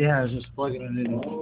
Yeah, I was just plugging it in. Oh.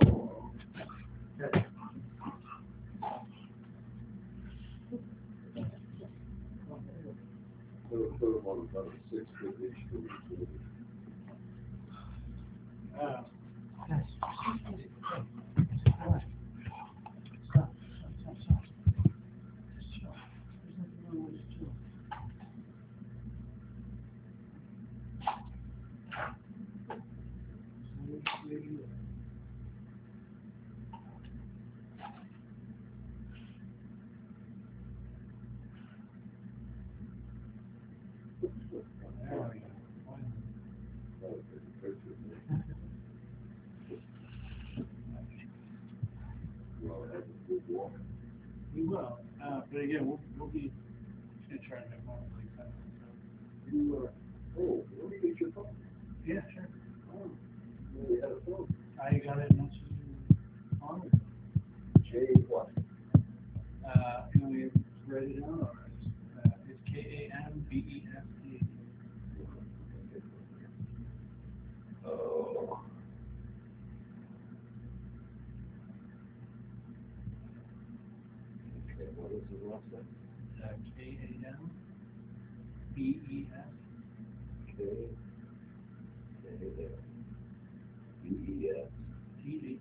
Russell. K-A-M-B-E-S. K-A-M-B-E-S. T-D.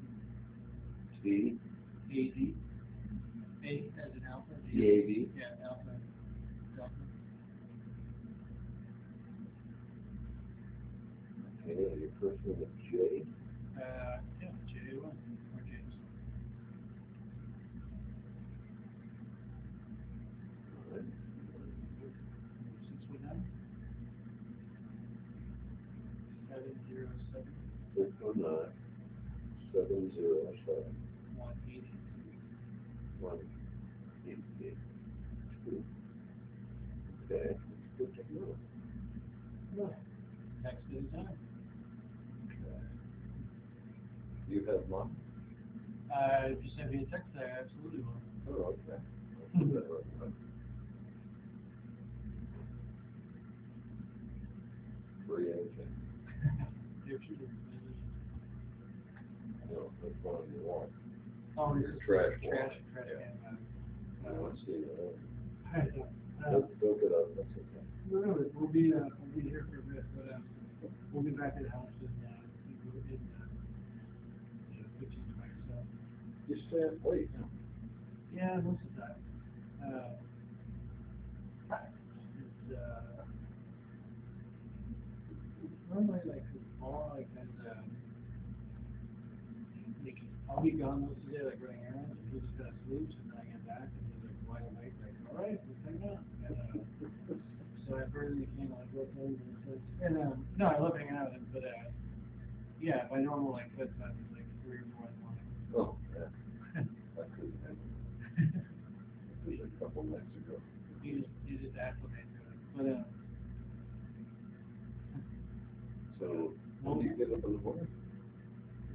T-A-D. A as in alpha. T-A-D. Yeah, alpha. Okay, your first name is J? Yeah, J-A-1. Okay. Next is time. Okay. Do you have mom? If you send me a text, I absolutely will. Oh, okay. I'll do that right now. Free agent. No, that's one on the wall. Oh, your trash. Yeah. I want to see that. Don't get up. That's okay. No, we'll be here for a bit, but we'll be back at the house in 15 minutes. So. You stand late. Yeah, most of the time. It's normally like tomorrow, like I'll be gone most of the day, like running errands, and he'll just kind of sleep, and then I get back, and he's like wide awake, like, all right, let's hang out. And, so I barely came, like, what things, and said, and, no, I love hanging out with him, but, yeah, my normal, like, bed time is, like, 3 or 4 in the morning. Oh, yeah. That could happen. It was a couple nights ago. You just acclimate to it. But, so, when do you get up in the morning?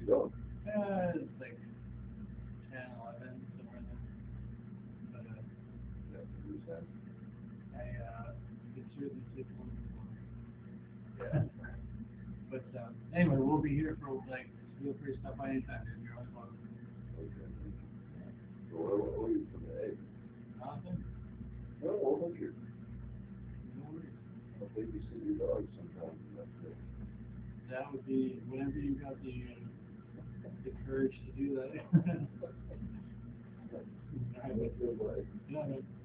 You don't. It's like 10, 11, somewhere in there. But, I get certainly sleep a little bit more. Yeah. But, anyway, we'll be here for, like, feel free to stop by anytime, dude. You're always welcome. Okay. Yeah. What are you today? Nothing. No, we'll look here. No worries. I'll babysit your dog sometime. That would be whenever you got the courage to do that. I feel like.